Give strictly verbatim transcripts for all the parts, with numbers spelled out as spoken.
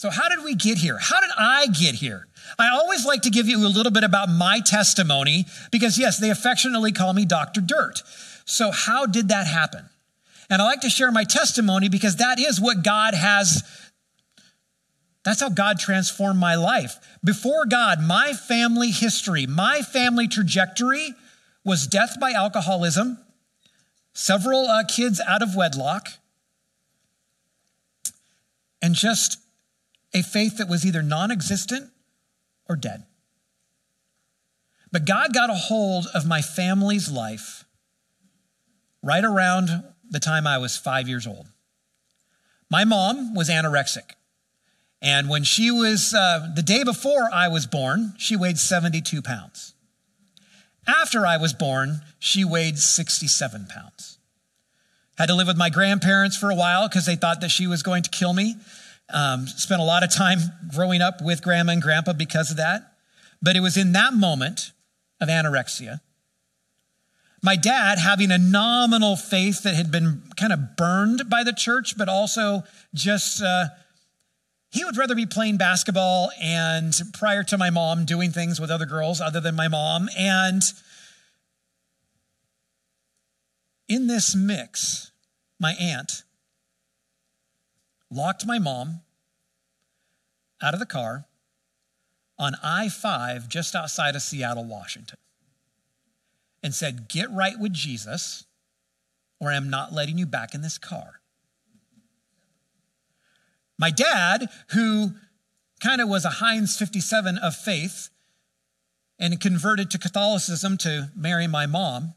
So how did we get here? How did I get here? I always like to give you a little bit about my testimony because, yes, they affectionately call me Doctor Dirt. So how did that happen? And I like to share my testimony because that is what God has, that's how God transformed my life. Before God, my family history, my family trajectory was death by alcoholism, several uh, kids out of wedlock, and just a faith that was either non-existent or dead. But God got a hold of my family's life right around the time I was five years old. My mom was anorexic. And when she was, uh, the day before I was born, she weighed seventy-two pounds. After I was born, she weighed sixty-seven pounds. Had to live with my grandparents for a while because they thought that she was going to kill me. Um, spent a lot of time growing up with grandma and grandpa because of that. But it was in that moment of anorexia, my dad having a nominal faith that had been kind of burned by the church, but also just, uh, he would rather be playing basketball and prior to my mom doing things with other girls other than my mom. And in this mix, my aunt locked my mom out of the car on I five just outside of Seattle, Washington, and said, "Get right with Jesus, or I'm not letting you back in this car." My dad, who kind of was a Heinz fifty-seven of faith and converted to Catholicism to marry my mom,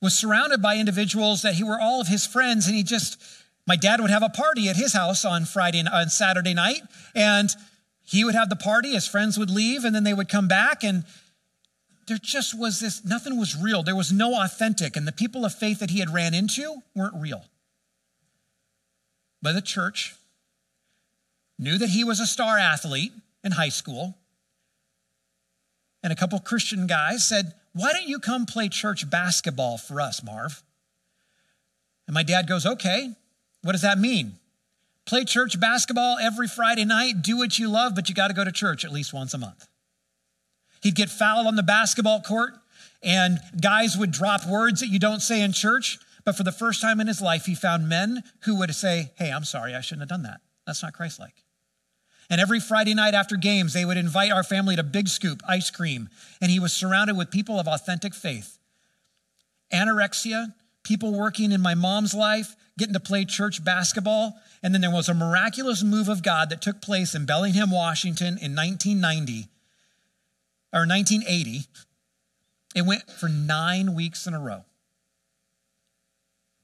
was surrounded by individuals that he were all of his friends, and he just... My dad would have a party at his house on Friday, on Saturday night, and he would have the party, his friends would leave, and then they would come back, and there just was this, nothing was real. There was no authentic, and the people of faith that he had ran into weren't real. But the church knew that he was a star athlete in high school, and a couple Christian guys said, "Why don't you come play church basketball for us, Marv?" And my dad goes, "Okay. What does that mean? Play church basketball every Friday night, do what you love, but you got to go to church at least once a month." He'd get fouled on the basketball court, and guys would drop words that you don't say in church. But for the first time in his life, he found men who would say, "Hey, I'm sorry, I shouldn't have done that. That's not Christ-like." And every Friday night after games, they would invite our family to Big Scoop ice cream. And he was surrounded with people of authentic faith. Anorexia, people working in my mom's life, getting to play church basketball. And then there was a miraculous move of God that took place in Bellingham, Washington in nineteen ninety, or nineteen eighty. It went for nine weeks in a row.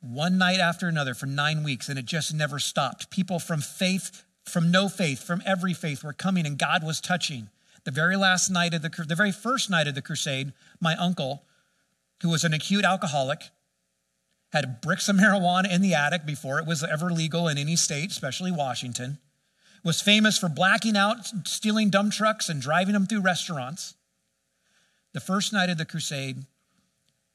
One night after another for nine weeks, and it just never stopped. People from faith, from no faith, from every faith were coming, and God was touching. The very last night of the, the very first night of the crusade, my uncle, who was an acute alcoholic, had bricks of marijuana in the attic before it was ever legal in any state, especially Washington, was famous for blacking out, stealing dump trucks, and driving them through restaurants. The first night of the crusade,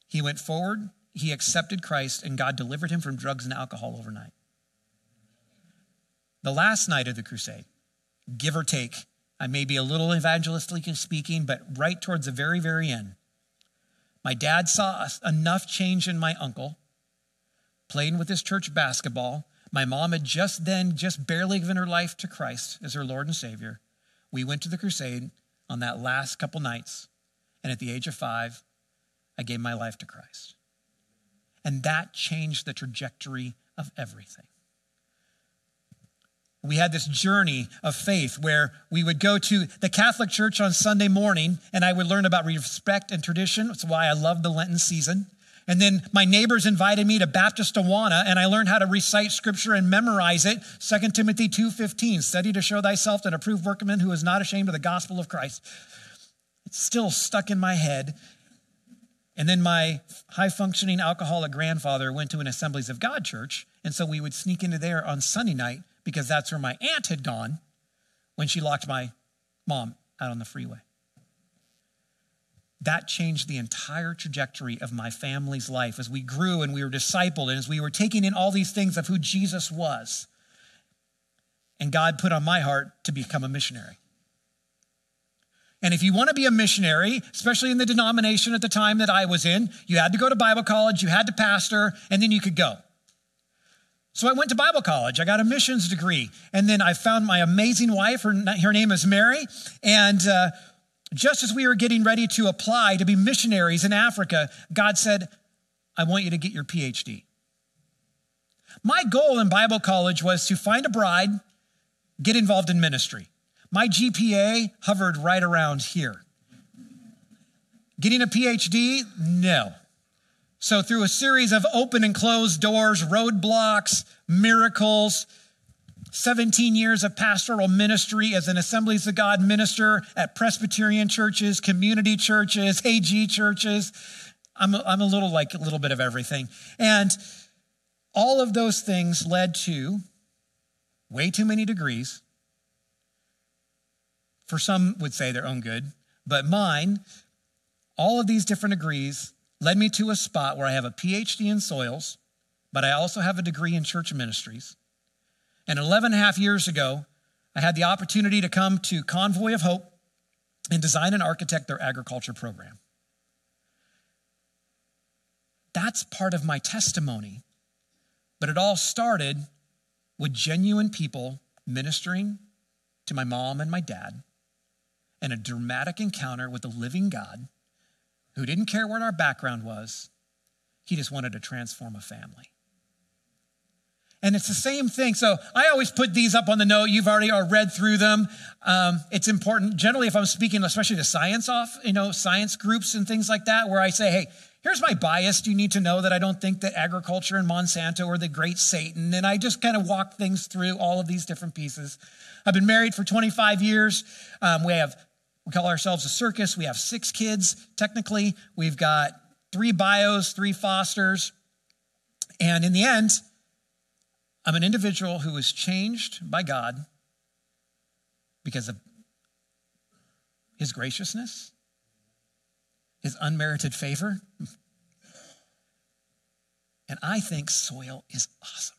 he went forward, he accepted Christ, and God delivered him from drugs and alcohol overnight. The last night of the crusade, give or take, I may be a little evangelistically speaking, but right towards the very, very end, my dad saw enough change in my uncle playing with his church basketball. My mom had just then just barely given her life to Christ as her Lord and Savior. We went to the crusade on that last couple nights. And at the age of five, I gave my life to Christ. And that changed the trajectory of everything. We had this journey of faith where we would go to the Catholic Church on Sunday morning, and I would learn about respect and tradition. That's why I love the Lenten season. And then my neighbors invited me to Baptist Awana, and I learned how to recite scripture and memorize it. Second Timothy two fifteen, study to show thyself an approved workman who is not ashamed of the gospel of Christ. It's still stuck in my head. And then my high-functioning alcoholic grandfather went to an Assemblies of God church, and so we would sneak into there on Sunday night because that's where my aunt had gone when she locked my mom out on the freeway. That changed the entire trajectory of my family's life as we grew and we were discipled and as we were taking in all these things of who Jesus was. and God put on my heart to become a missionary. And if you want to be a missionary, especially in the denomination at the time that I was in, you had to go to Bible college, you had to pastor, and then you could go. So I went to Bible college. I got a missions degree. And then I found my amazing wife. Her, her name is Mary. And uh, just as we were getting ready to apply to be missionaries in Africa, God said, I want you to get your P H D. My goal in Bible college was to find a bride, get involved in ministry. My G P A hovered right around here. Getting a P H D? No. So through a series of open and closed doors, roadblocks, miracles, seventeen years of pastoral ministry as an Assemblies of God minister at Presbyterian churches, community churches, A G churches. I'm a, I'm a little like a little bit of everything. And all of those things led to way too many degrees. For some would say their own good, but mine, all of these different degrees led me to a spot where I have a P H D in soils, but I also have a degree in church ministries. And eleven and a half years ago, I had the opportunity to come to Convoy of Hope and design and architect their agriculture program. That's part of my testimony, but it all started with genuine people ministering to my mom and my dad, and a dramatic encounter with the living God who didn't care what our background was. He just wanted to transform a family. And it's the same thing. So I always put these up on the note. You've already read through them. Um, it's important. Generally, if I'm speaking, especially to science off, you know, science groups and things like that, where I say, hey, here's my bias. Do you need to know that I don't think that agriculture and Monsanto are the great Satan? And I just kind of walk things through all of these different pieces. I've been married for twenty-five years. Um, we have, we call ourselves a circus. We have six kids, technically. We've got three bios, three fosters. And in the end, I'm an individual who was changed by God because of his graciousness, his unmerited favor. And I think soil is awesome.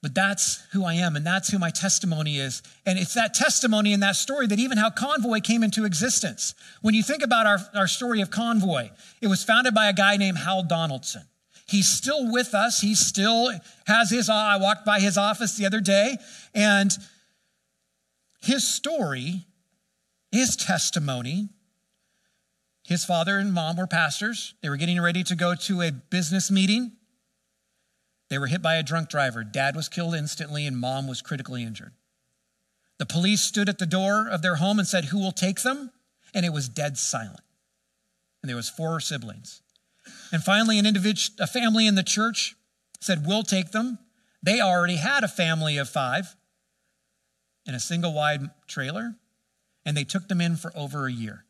But that's who I am, and that's who my testimony is. And it's that testimony and that story that even how Convoy came into existence. When you think about our, our story of Convoy, it was founded by a guy named Hal Donaldson. He's still with us. He still has his, I walked by his office the other day, and his story, his testimony, his father and mom were pastors. They were getting ready to go to a business meeting. They were hit by a drunk driver. Dad was killed instantly and mom was critically injured. The police stood at the door of their home and said, who will take them? And it was dead silent. And there was four siblings. And finally, an individual, a family in the church said, we'll take them. They already had a family of five in a single wide trailer, and they took them in for over a year.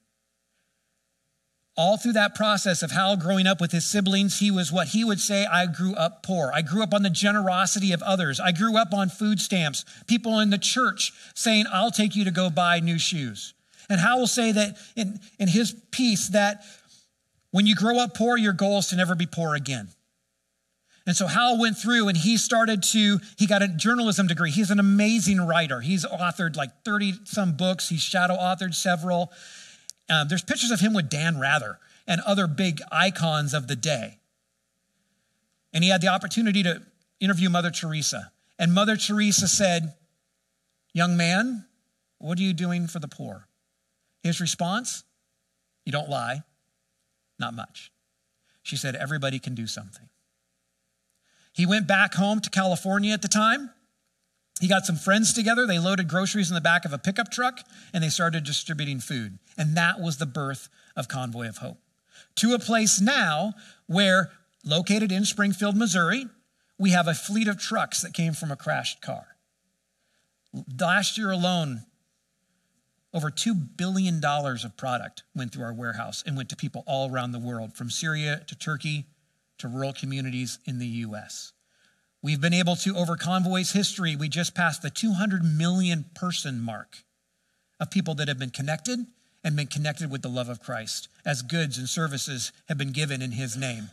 All through that process of Hal growing up with his siblings, he was what he would say, I grew up poor. I grew up on the generosity of others. I grew up on food stamps. People in the church saying, I'll take you to go buy new shoes. And Hal will say that in, in his piece that when you grow up poor, your goal is to never be poor again. And so Hal went through and he started to, he got a journalism degree. He's an amazing writer. He's authored like thirty some books. He's shadow authored several. Um, there's pictures of him with Dan Rather and other big icons of the day. And he had the opportunity to interview Mother Teresa. And Mother Teresa said, young man, what are you doing for the poor? His response, you don't lie, not much. She said, everybody can do something. He went back home to California at the time. He got some friends together. They loaded groceries in the back of a pickup truck, and they started distributing food. And that was the birth of Convoy of Hope. To a place now where, located in Springfield, Missouri, we have a fleet of trucks that came from a crashed car. Last year alone, over two billion dollars of product went through our warehouse and went to people all around the world, from Syria to Turkey to rural communities in the U S We've been able to, over Convoy's history, we just passed the two hundred million person mark of people that have been connected and been connected with the love of Christ as goods and services have been given in his name.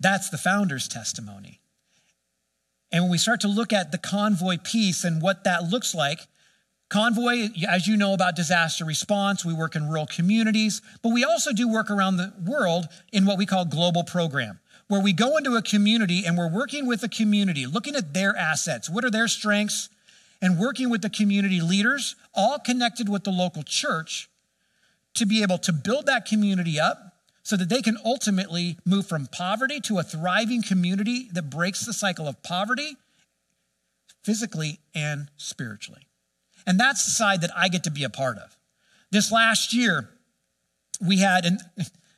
That's the founder's testimony. And when we start to look at the convoy piece and what that looks like, convoy, as you know about disaster response, we work in rural communities, but we also do work around the world in what we call global program, where we go into a community and we're working with the community, looking at their assets, what are their strengths, and working with the community leaders, all connected with the local church, to be able to build that community up so that they can ultimately move from poverty to a thriving community that breaks the cycle of poverty physically and spiritually. And that's the side that I get to be a part of. This last year, we had, and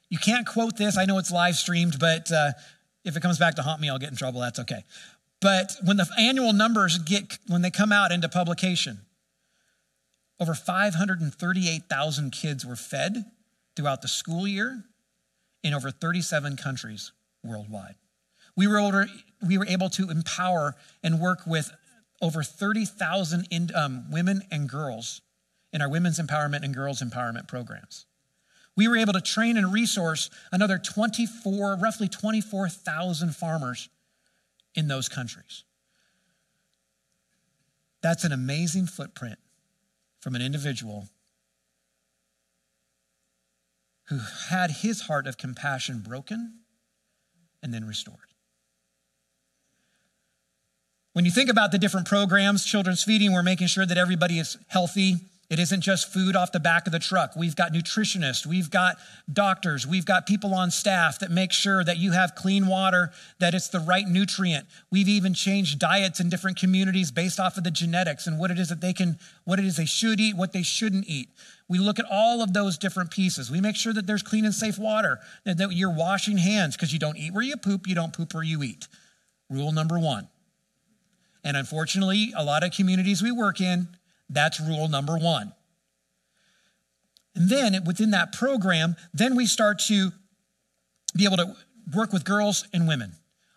you can't quote this, I know it's live streamed, but uh, if it comes back to haunt me, I'll get in trouble, that's okay. But when the annual numbers get, when they come out into publication, over five hundred thirty-eight thousand kids were fed throughout the school year in over thirty-seven countries worldwide. We were, older, we were able to empower and work with over thirty thousand in, um, women and girls in our women's empowerment and girls empowerment programs. We were able to train and resource another twenty-four, roughly twenty-four thousand farmers in those countries. That's an amazing footprint from an individual who had his heart of compassion broken and then restored. When you think about the different programs, children's feeding, we're making sure that everybody is healthy. It isn't just food off the back of the truck. We've got nutritionists, we've got doctors, we've got people on staff that make sure that you have clean water, that it's the right nutrient. We've even changed diets in different communities based off of the genetics and what it is that they can, what it is they should eat, what they shouldn't eat. We look at all of those different pieces. We make sure that there's clean and safe water, that you're washing hands because you don't eat where you poop, you don't poop where you eat. Rule number one. And unfortunately, a lot of communities we work in, that's rule number one. And then within that program, then we start to be able to work with girls and women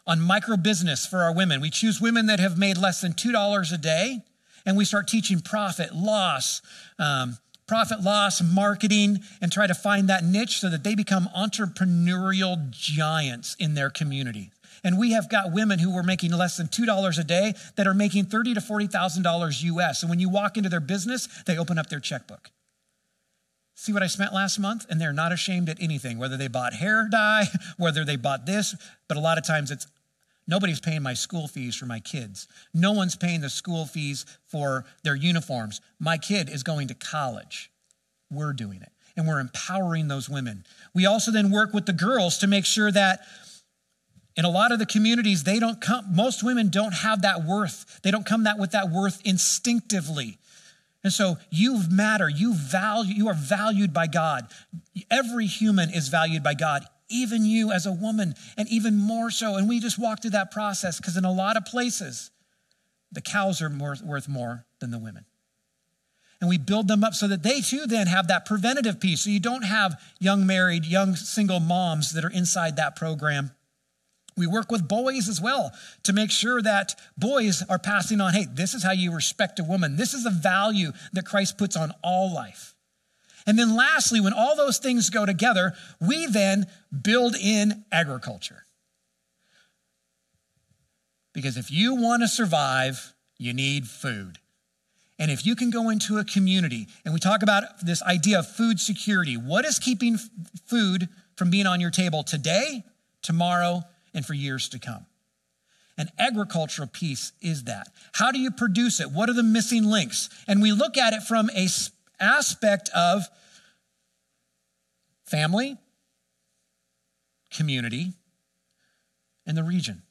on micro business for our women. We choose women that have made less than two dollars a day, and we start teaching profit, loss, um, profit, loss, marketing, and try to find that niche so that they become entrepreneurial giants in their community. And we have got women who were making less than two dollars a day that are making thirty thousand to forty thousand dollars U S. And when you walk into their business, they open up their checkbook. See what I spent last month? And they're not ashamed at anything, whether they bought hair dye, whether they bought this. But a lot of times it's, nobody's paying my school fees for my kids. No one's paying the school fees for their uniforms. My kid is going to college. We're doing it. And we're empowering those women. We also then work with the girls to make sure that in a lot of the communities, they don't come, most women don't have that worth. They don't come that with that worth instinctively. And so you matter, you value, you are valued by God. Every human is valued by God, even you as a woman, and even more so. And we just walk through that process because in a lot of places, the cows are more, worth more than the women. And we build them up so that they too then have that preventative piece. So you don't have young married, young single moms that are inside that program. We work with boys as well to make sure that boys are passing on, hey, this is how you respect a woman. This is a value that Christ puts on all life. And then lastly, when all those things go together, we then build in agriculture. Because if you want to survive, you need food. And if you can go into a community, and we talk about this idea of food security, what is keeping food from being on your table today, tomorrow, and for years to come? An agricultural piece is that. How do you produce it? What are the missing links? And we look at it from an aspect of family, community, and the region.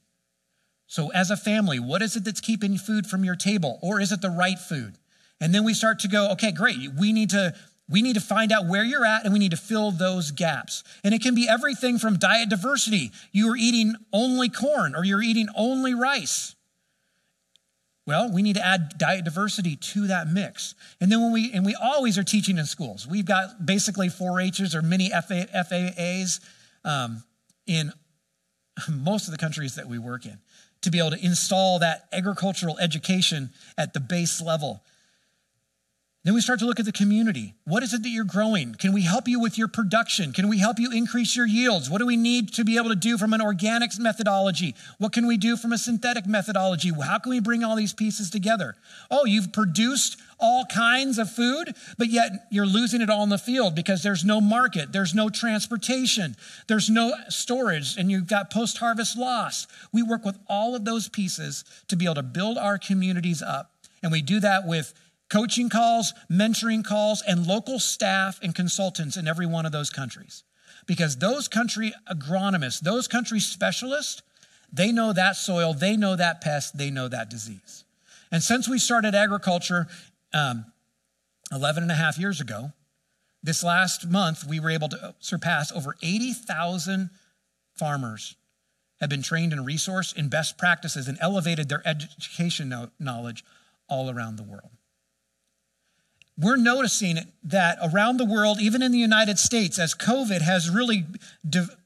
So as a family, what is it that's keeping food from your table? Or is it the right food? And then we start to go, okay, great, we need to We need to find out where you're at, and we need to fill those gaps. And it can be everything from diet diversity. You are eating only corn or you're eating only rice. Well, we need to add diet diversity to that mix. And then when we, and we always are teaching in schools. We've got basically four H's or mini F F As um, in most of the countries that we work in to be able to install that agricultural education at the base level. Then we start to look at the community. What is it that you're growing? Can we help you with your production? Can we help you increase your yields? What do we need to be able to do from an organics methodology? What can we do from a synthetic methodology? How can we bring all these pieces together? Oh, you've produced all kinds of food, but yet you're losing it all in the field because there's no market, there's no transportation, there's no storage, and you've got post-harvest loss. We work with all of those pieces to be able to build our communities up. And we do that with coaching calls, mentoring calls, and local staff and consultants in every one of those countries. Because those country agronomists, those country specialists, they know that soil, they know that pest, they know that disease. And since we started agriculture um, eleven and a half years ago, this last month we were able to surpass over eighty thousand farmers have been trained and resourced in best practices and elevated their education knowledge all around the world. We're noticing that around the world, even in the United States, as COVID has really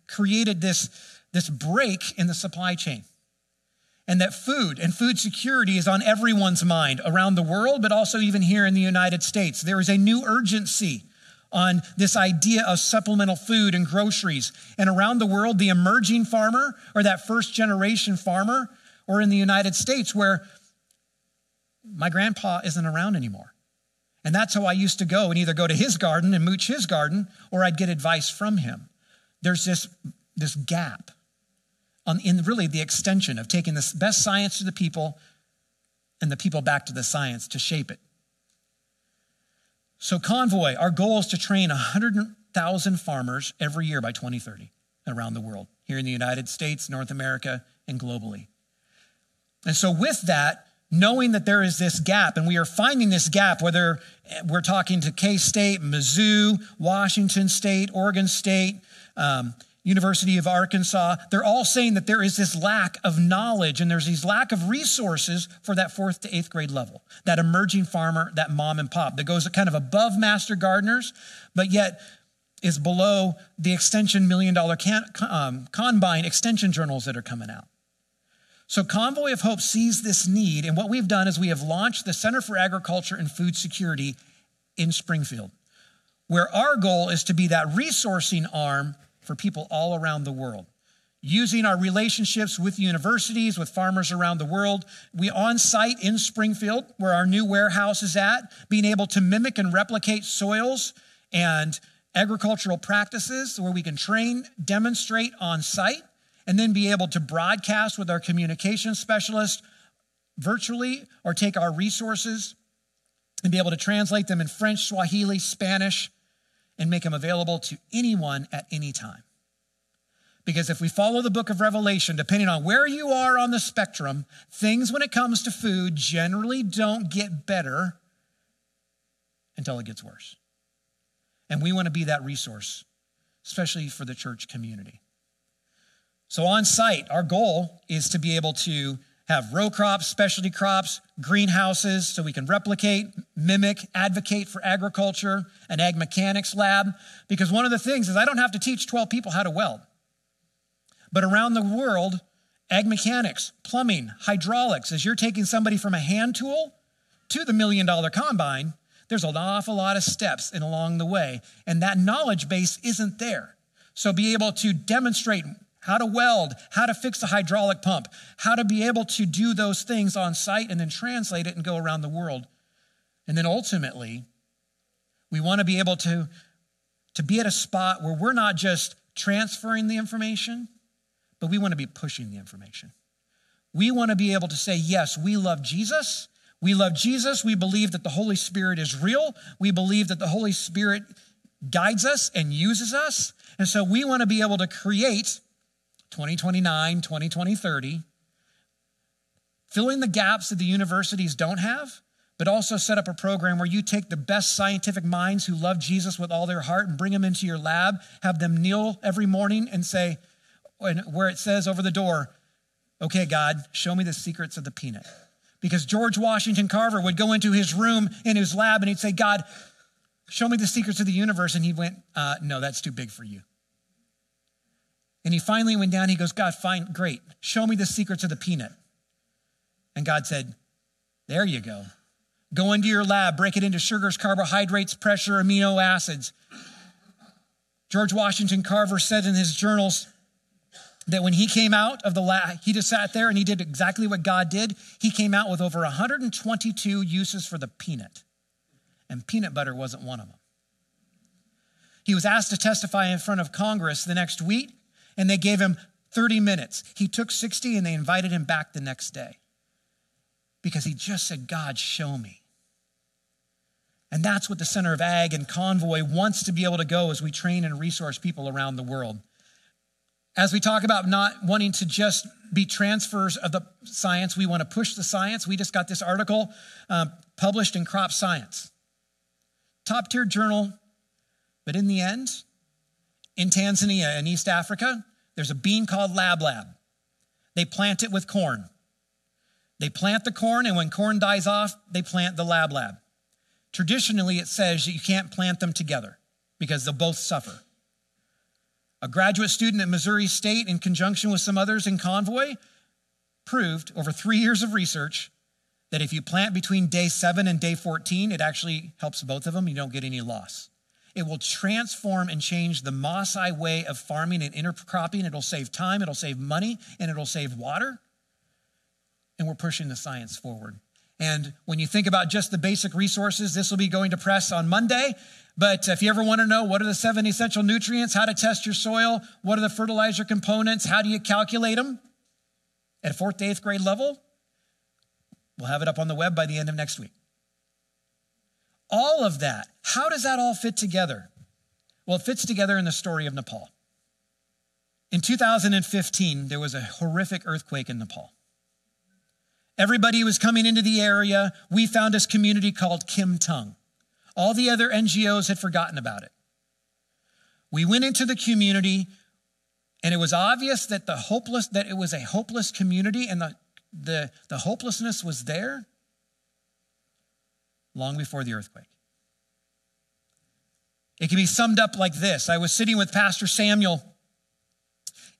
created this, this break in the supply chain, and that food and food security is on everyone's mind around the world, but also even here in the United States. There is a new urgency on this idea of supplemental food and groceries. And around the world, the emerging farmer or that first generation farmer, or in the United States where my grandpa isn't around anymore. And that's how I used to go and either go to his garden and mooch his garden, or I'd get advice from him. There's this, this gap on, in really the extension of taking the best science to the people and the people back to the science to shape it. So Convoy, our goal is to train one hundred thousand farmers every year by twenty thirty around the world, here in the United States, North America, and globally. And so with that, knowing that there is this gap, and we are finding this gap, whether we're talking to K-State, Mizzou, Washington State, Oregon State, um, University of Arkansas, they're all saying that there is this lack of knowledge and there's this lack of resources for that fourth to eighth grade level, that emerging farmer, that mom and pop that goes kind of above master gardeners, but yet is below the extension million dollar can, um, combine extension journals that are coming out. So Convoy of Hope sees this need, and what we've done is we have launched the Center for Agriculture and Food Security in Springfield, where our goal is to be that resourcing arm for people all around the world. Using our relationships with universities, with farmers around the world, we on site in Springfield, where our new warehouse is at, being able to mimic and replicate soils and agricultural practices where we can train, demonstrate on site, and then be able to broadcast with our communication specialist virtually, or take our resources and be able to translate them in French, Swahili, Spanish, and make them available to anyone at any time. Because if we follow the book of Revelation, depending on where you are on the spectrum, things when it comes to food generally don't get better until it gets worse. And we want to be that resource, especially for the church community. So on site, our goal is to be able to have row crops, specialty crops, greenhouses, so we can replicate, mimic, advocate for agriculture, an ag mechanics lab. Because one of the things is I don't have to teach twelve people how to weld. But around the world, ag mechanics, plumbing, hydraulics, as you're taking somebody from a hand tool to the million dollar combine, there's an awful lot of steps in along the way. And that knowledge base isn't there. So be able to demonstrate how to weld, how to fix a hydraulic pump, how to be able to do those things on site and then translate it and go around the world. And then ultimately, we want to be able to, to be at a spot where we're not just transferring the information, but we want to be pushing the information. We want to be able to say, yes, we love Jesus. We love Jesus. We believe that the Holy Spirit is real. We believe that the Holy Spirit guides us and uses us. And so we want to be able to create twenty twenty-nine, twenty twenty, thirty, filling the gaps that the universities don't have, but also set up a program where you take the best scientific minds who love Jesus with all their heart and bring them into your lab, have them kneel every morning and say, where it says over the door, okay, God, show me the secrets of the peanut. Because George Washington Carver would go into his room in his lab and he'd say, God, show me the secrets of the universe. And he went, uh, no, that's too big for you. And he finally went down, he goes, God, fine, great. Show me the secrets of the peanut. And God said, there you go. Go into your lab, break it into sugars, carbohydrates, pressure, amino acids. George Washington Carver said in his journals that when he came out of the lab, he just sat there and he did exactly what God did. He came out with over one hundred twenty-two uses for the peanut, and peanut butter wasn't one of them. He was asked to testify in front of Congress the next week, and they gave him thirty minutes. He took sixty, and they invited him back the next day because he just said, God, show me. And that's what the Center of Ag and Convoy wants to be able to go as we train and resource people around the world. As we talk about not wanting to just be transfers of the science, we want to push the science. We just got this article um, published in Crop Science. Top-tier journal, but in the end, in Tanzania, in East Africa, there's a bean called lab lab. They plant it with corn. They plant the corn, and when corn dies off, they plant the lab lab. Traditionally, it says that you can't plant them together because they'll both suffer. A graduate student at Missouri State, in conjunction with some others in Convoy, proved over three years of research that if you plant between day seven and day fourteen, it actually helps both of them. You don't get any loss. It will transform and change the Maasai way of farming and intercropping. It'll save time, it'll save money, and it'll save water. And we're pushing the science forward. And when you think about just the basic resources, this will be going to press on Monday. But if you ever want to know what are the seven essential nutrients, how to test your soil, what are the fertilizer components, how do you calculate them at a fourth to eighth grade level, we'll have it up on the web by the end of next week. All of that, how does that all fit together? Well, it fits together in the story of Nepal. In two thousand fifteen, there was a horrific earthquake in Nepal. Everybody was coming into the area. We found this community called Kimtung. All the other N G Os had forgotten about it. We went into the community, and it was obvious that the hopeless, that it was a hopeless community, and the, the, the hopelessness was there long before the earthquake. It can be summed up like this. I was sitting with Pastor Samuel,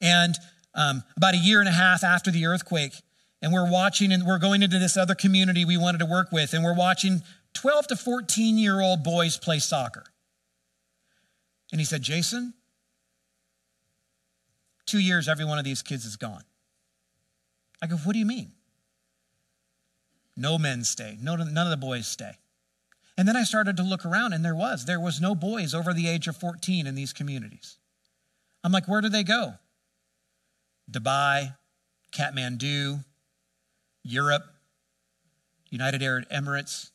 and um, about a year and a half after the earthquake, and we're watching, and we're going into this other community we wanted to work with, and we're watching twelve to fourteen-year-old boys play soccer. And he said, Jason, two years, every one of these kids is gone. I go, what do you mean? No men stay. No, none of the boys stay. And then I started to look around, and there was. There was no boys over the age of fourteen in these communities. I'm like, where do they go? Dubai, Kathmandu, Europe, United Arab Emirates,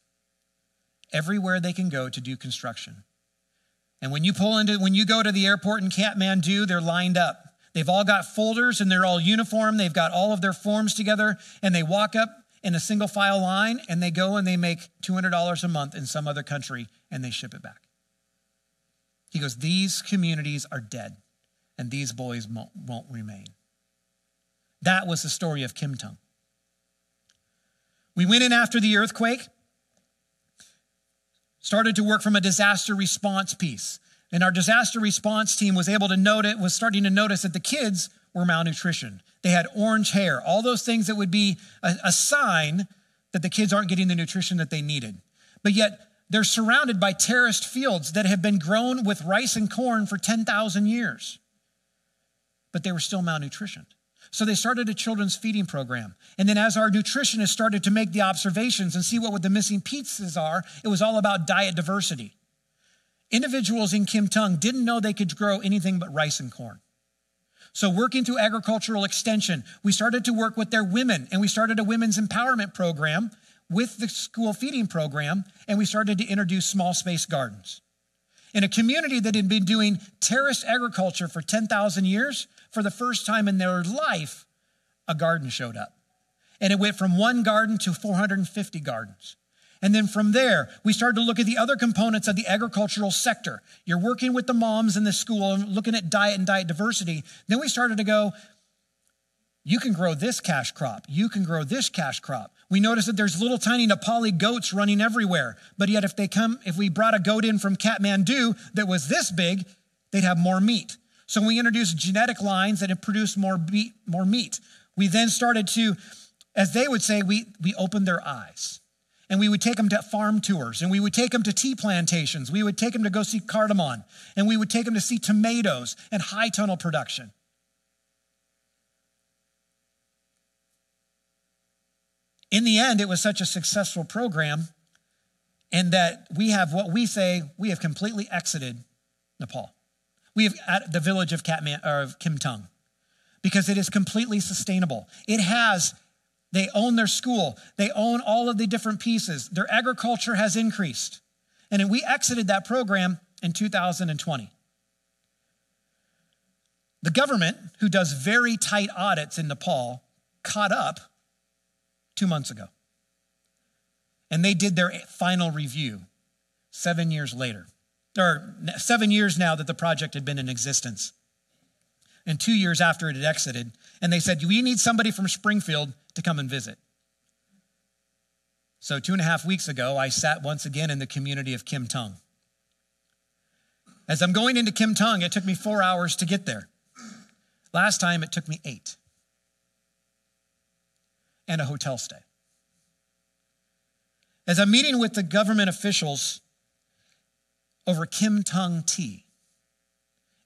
everywhere they can go to do construction. And when you pull into, when you go to the airport in Kathmandu, they're lined up. They've all got folders and they're all uniform. They've got all of their forms together, and they walk up in a single file line, and they go and they make two hundred dollars a month in some other country, and they ship it back. He goes, these communities are dead, and these boys won't, won't remain. That was the story of Kimtung. We went in after the earthquake, started to work from a disaster response piece. And our disaster response team was able to notice, was starting to notice that the kids were malnutritioned. They had orange hair, all those things that would be a, a sign that the kids aren't getting the nutrition that they needed. But yet they're surrounded by terraced fields that have been grown with rice and corn for ten thousand years. But they were still malnutritioned. So they started a children's feeding program. And then as our nutritionists started to make the observations and see what the missing pieces are, it was all about diet diversity. Individuals in Kimtung didn't know they could grow anything but rice and corn. So working through agricultural extension, we started to work with their women, and we started a women's empowerment program with the school feeding program, and we started to introduce small space gardens. In a community that had been doing terraced agriculture for ten thousand years, for the first time in their life, a garden showed up. And it went from one garden to four hundred fifty gardens. And then from there, we started to look at the other components of the agricultural sector. You're working with the moms in the school and looking at diet and diet diversity. Then we started to go, you can grow this cash crop. You can grow this cash crop. We noticed that there's little tiny Nepali goats running everywhere. But yet if they come, if we brought a goat in from Kathmandu that was this big, they'd have more meat. So we introduced genetic lines that had produced more, be- more meat. We then started to, as they would say, we, we opened their eyes. and we would take them to farm tours, and we would take them to tea plantations. We would take them to go see cardamom, and we would take them to see tomatoes and high tunnel production. In the end, it was such a successful program in that we have what we say, we have completely exited Nepal. We have at the village of Kathmandu, or of Kimtung, because it is completely sustainable. It has, they own their school. They own all of the different pieces. Their agriculture has increased. And we exited that program in two thousand twenty. The government, who does very tight audits in Nepal, caught up two months ago. And they did their final review seven years later, or seven years now that the project had been in existence, and two years after it had exited. And they said, we need somebody from Springfield to come and visit. So two and a half weeks ago, I sat once again in the community of Kimtung. As I'm going into Kimtung, it took me four hours to get there. Last time it took me eight, and a hotel stay. As I'm meeting with the government officials over Kimtung tea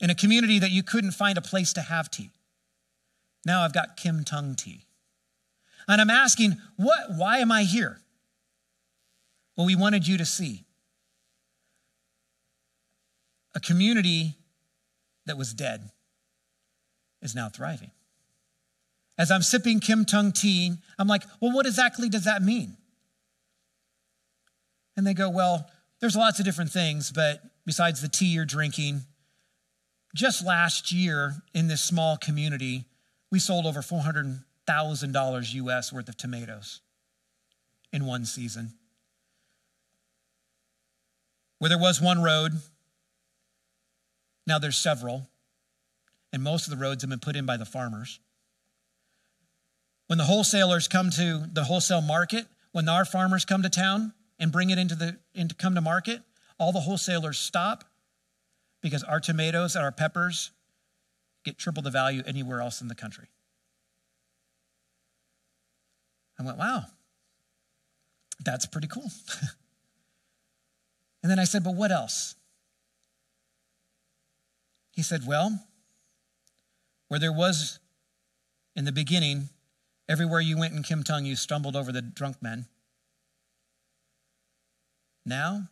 in a community that you couldn't find a place to have tea. Now I've got Kimtung tea. And I'm asking, what? Why am I here? Well, we wanted you to see a community that was dead is now thriving. As I'm sipping Kimtung tea, I'm like, well, what exactly does that mean? And they go, well, there's lots of different things, but besides the tea you're drinking, just last year in this small community, we sold over four hundred thousand dollars U S worth of tomatoes in one season. Where there was one road, now there's several, and most of the roads have been put in by the farmers. When the wholesalers come to the wholesale market, when our farmers come to town, and bring it into the into come to market, all the wholesalers stop because our tomatoes and our peppers get triple the value anywhere else in the country. I went, wow, that's pretty cool. And then I said, but what else? He said, well, where there was in the beginning, everywhere you went in Kimtung, you stumbled over the drunk men. Now,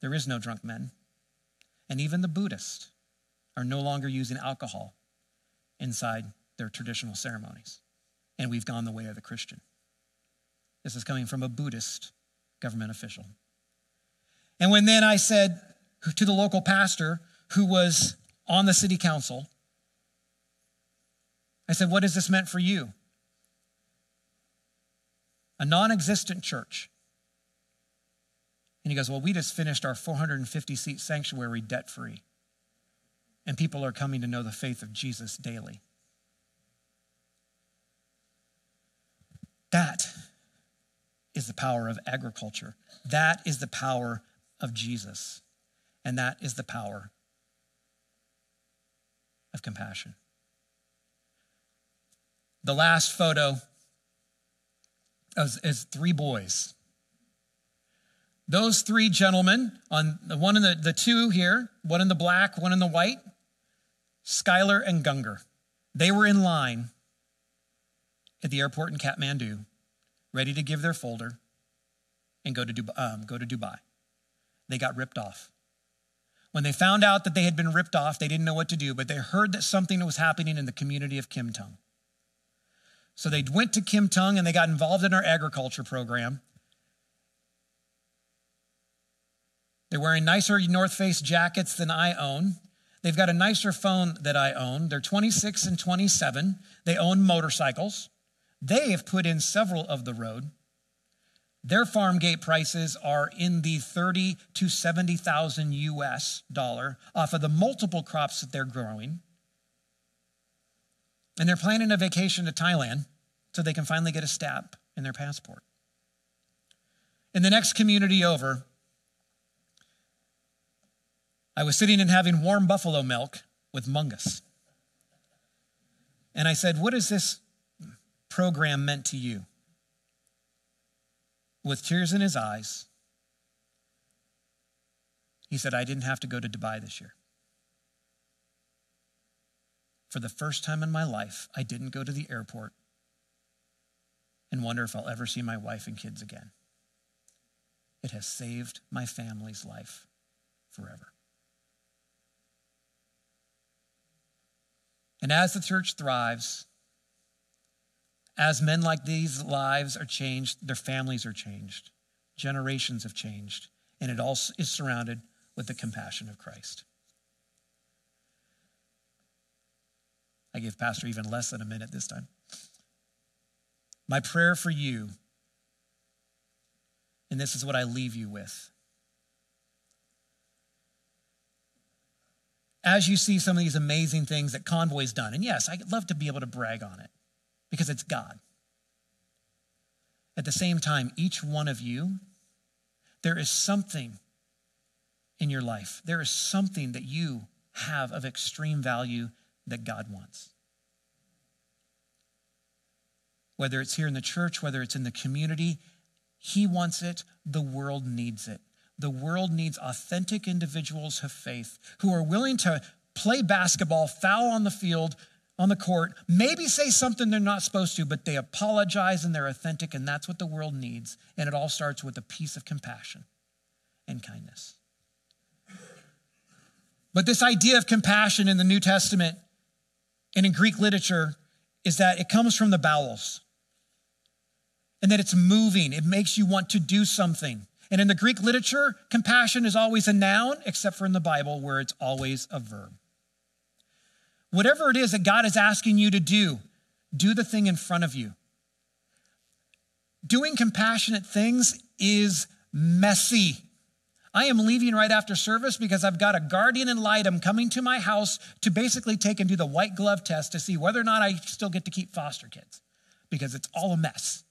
there is no drunk men. And even the Buddhists are no longer using alcohol inside their traditional ceremonies. And we've gone the way of the Christian. This is coming from a Buddhist government official. And when then I said to the local pastor who was on the city council, I said, what has this meant for you? A non-existent church. And he goes, well, we just finished our four hundred fifty seat sanctuary debt-free. And people are coming to know the faith of Jesus daily. That is the power of agriculture. That is the power of Jesus. And that is the power of compassion. The last photo is, is three boys. Those three gentlemen, on the one in the, the two here, one in the black, one in the white, Skylar and Gunger, they were in line at the airport in Kathmandu, ready to give their folder and go to Dubai, um, go to Dubai. They got ripped off. When they found out that they had been ripped off, they didn't know what to do, but they heard that something was happening in the community of Kimtung. So they went to Kimtung and they got involved in our agriculture program. They're wearing nicer North Face jackets than I own. They've got a nicer phone that I own. They're twenty-six and twenty-seven. They own motorcycles. They have put in several of the road. Their farm gate prices are in the thirty to seventy thousand U S dollar off of the multiple crops that they're growing. And they're planning a vacation to Thailand so they can finally get a stamp in their passport. In the next community over, I was sitting and having warm buffalo milk with Mungus. And I said, what has this program meant to you? with tears in his eyes, he said, I didn't have to go to Dubai this year. For the first time in my life, I didn't go to the airport and wonder if I'll ever see my wife and kids again. It has saved my family's life forever. And as the church thrives, as men like these lives are changed, their families are changed, generations have changed, and it all is surrounded with the compassion of Christ. I gave Pastor even less than a minute this time. My prayer for you, and this is what I leave you with. As you see some of these amazing things that Convoy's done, and yes, I'd love to be able to brag on it because it's God. At the same time, each one of you, there is something in your life. There is something that you have of extreme value that God wants. Whether it's here in the church, whether it's in the community, he wants it, the world needs it. The world needs authentic individuals of faith who are willing to play basketball, foul on the field, on the court, maybe say something they're not supposed to, but they apologize and they're authentic, and that's what the world needs. And it all starts with a piece of compassion and kindness. But this idea of compassion in the New Testament and in Greek literature is that it comes from the bowels and that it's moving. It makes you want to do something. And in the Greek literature, compassion is always a noun, except for in the Bible where it's always a verb. Whatever it is that God is asking you to do, do the thing in front of you. Doing compassionate things is messy. I am leaving right after service because I've got a guardian ad litem coming to my house to basically take and do the white glove test to see whether or not I still get to keep foster kids, because it's all a mess.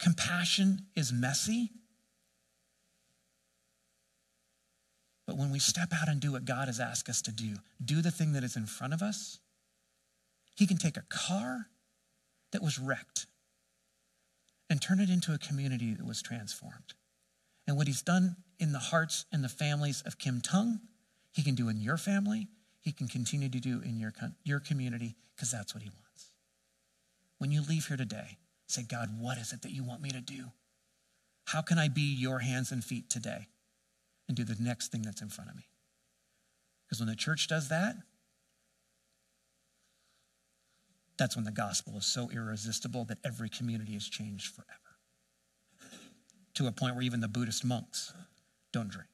Compassion is messy. But when we step out and do what God has asked us to do, do the thing that is in front of us, he can take a car that was wrecked and turn it into a community that was transformed. And what he's done in the hearts and the families of Kimtung, he can do in your family. He can continue to do in your, your community, because that's what he wants. When you leave here today, say, God, what is it that you want me to do? How can I be your hands and feet today and do the next thing that's in front of me? Because when the church does that, that's when the gospel is so irresistible that every community is changed forever, to a point where even the Buddhist monks don't drink.